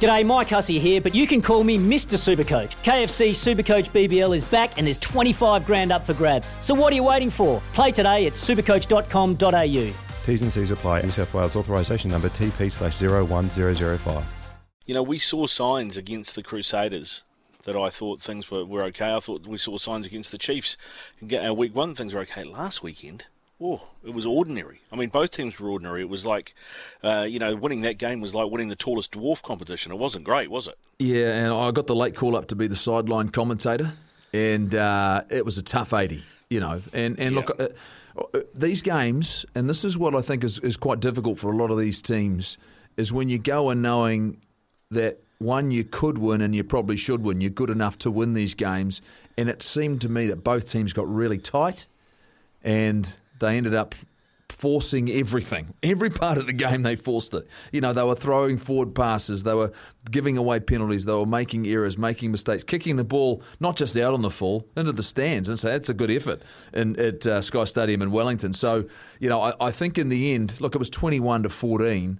G'day, Mike Hussey here, but you can call me Mr. Supercoach. KFC Supercoach BBL is back and there's 25 grand up for grabs. So what are you waiting for? Play today at supercoach.com.au. T's and C's apply. New South Wales authorisation number TP/01005. You know, we saw signs against the Crusaders that I thought things were okay. I thought we saw signs against the Chiefs. Week one, things were okay. Last weekend, oh, it was ordinary. I mean, both teams were ordinary. It was like, winning that game was like winning the tallest dwarf competition. It wasn't great, was it? Yeah, and I got the late call-up to be the sideline commentator, and it was a tough 80, you know. And look, these games, and this is what I think is quite difficult for a lot of these teams, is when you go in knowing that, one, you could win and you probably should win. You're good enough to win these games. And it seemed to me that both teams got really tight and they ended up forcing everything. Every part of the game, they forced it. You know, they were throwing forward passes. They were giving away penalties. They were making errors, making mistakes, kicking the ball, not just out on the full, into the stands. And so that's a good effort at Sky Stadium in Wellington. So, you know, I think in the end, look, it was 21-14.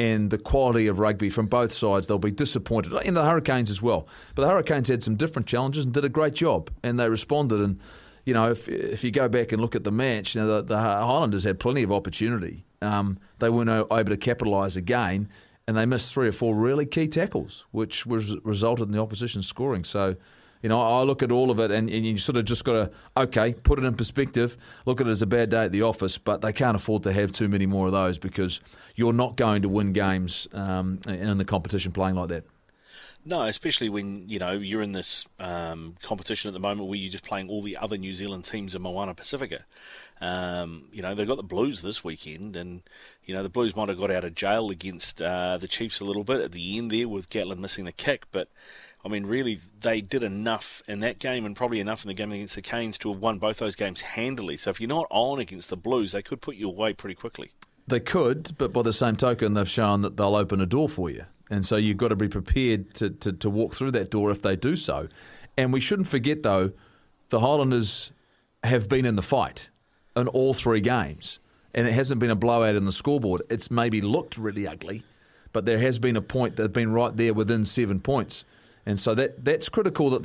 And the quality of rugby from both sides, they'll be disappointed. And the Hurricanes as well. But the Hurricanes had some different challenges and did a great job. And they responded. And, you know, if you go back and look at the match, you know, the Highlanders had plenty of opportunity. They weren't able to capitalise again. And they missed three or four really key tackles, which resulted in the opposition scoring. So, you know, I look at all of it and you sort of just got to, okay, put it in perspective, look at it as a bad day at the office, but they can't afford to have too many more of those because you're not going to win games in the competition playing like that. No, especially when, you know, you're in this competition at the moment where you're just playing all the other New Zealand teams in Moana Pacifica. You know, they've got the Blues this weekend and, you know, the Blues might have got out of jail against the Chiefs a little bit at the end there with Gatland missing the kick, but I mean, really, they did enough in that game and probably enough in the game against the Canes to have won both those games handily. So if you're not on against the Blues, they could put you away pretty quickly. They could, but by the same token, they've shown that they'll open a door for you. And so you've got to be prepared to walk through that door if they do so. And we shouldn't forget, though, the Highlanders have been in the fight in all three games. And it hasn't been a blowout in the scoreboard. It's maybe looked really ugly, but there has been a point that they've been right there within 7 points. And so that's critical that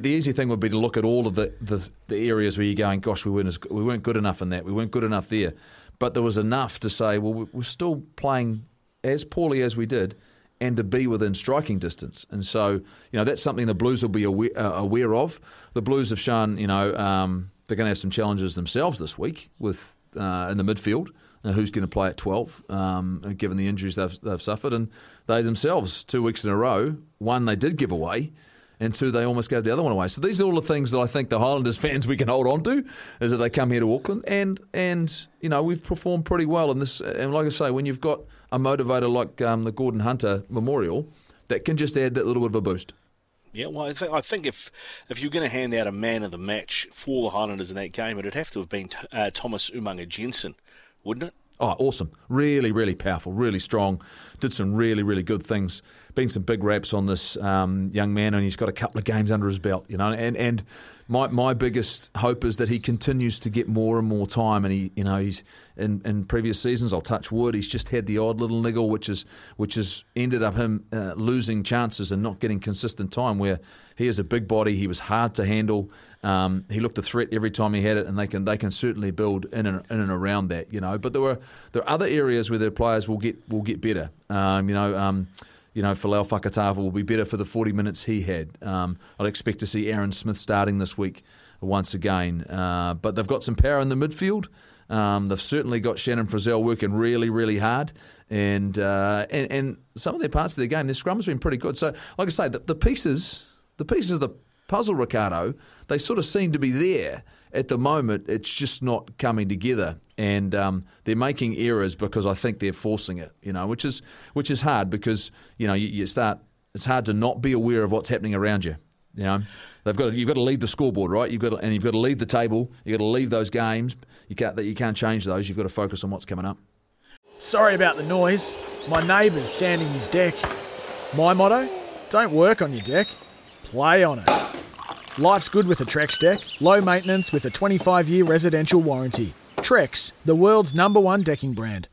the easy thing would be to look at all of the areas where you're going, gosh, we weren't good enough in that, we weren't good enough there. But there was enough to say, well, we're still playing as poorly as we did and to be within striking distance. And so, you know, that's something the Blues will be aware of. The Blues have shown, you know, they're going to have some challenges themselves this week with in the midfield. Who's going to play at 12, given the injuries they've suffered. And they themselves, 2 weeks in a row, one they did give away, and two they almost gave the other one away. So these are all the things that I think the Highlanders fans we can hold on to, is that they come here to Auckland. And you know, we've performed pretty well in this. And like I say, when you've got a motivator like the Gordon Hunter Memorial, that can just add that little bit of a boost. Yeah, well, I think if you're going to hand out a man of the match for the Highlanders in that game, it'd have to have been Thomas Umanga-Jensen. Wouldn't it? Oh, awesome. Really, really powerful, really strong. Did some really, really good things. Been some big raps on this young man, and he's got a couple of games under his belt, you know. And my biggest hope is that he continues to get more and more time. And he, you know, he's in previous seasons, I'll touch wood, he's just had the odd little niggle, which has ended up him losing chances and not getting consistent time. Where he is a big body, he was hard to handle. He looked a threat every time he had it, and they can certainly build in and around that, you know. But there are other areas where their players will get better. Folau Fakatava will be better for the 40 minutes he had. I'd expect to see Aaron Smith starting this week once again. But they've got some power in the midfield. They've certainly got Shannon Frizzell working really, really hard. And some of their parts of their game, their scrum's been pretty good. So, like I say, the pieces of the puzzle, Ricardo, they sort of seem to be there. At the moment, it's just not coming together, and they're making errors because I think they're forcing it, you know, which is hard because, you know, you start it's hard to not be aware of what's happening around you. You know, you've got to lead the scoreboard, right? You've got to lead the table. You've got to lead those games. You can't change those. You've got to focus on what's coming up. Sorry about the noise. My neighbour's sanding his deck. My motto: don't work on your deck, play on it. Life's good with a Trex deck. Low maintenance with a 25-year residential warranty. Trex, the world's number one decking brand.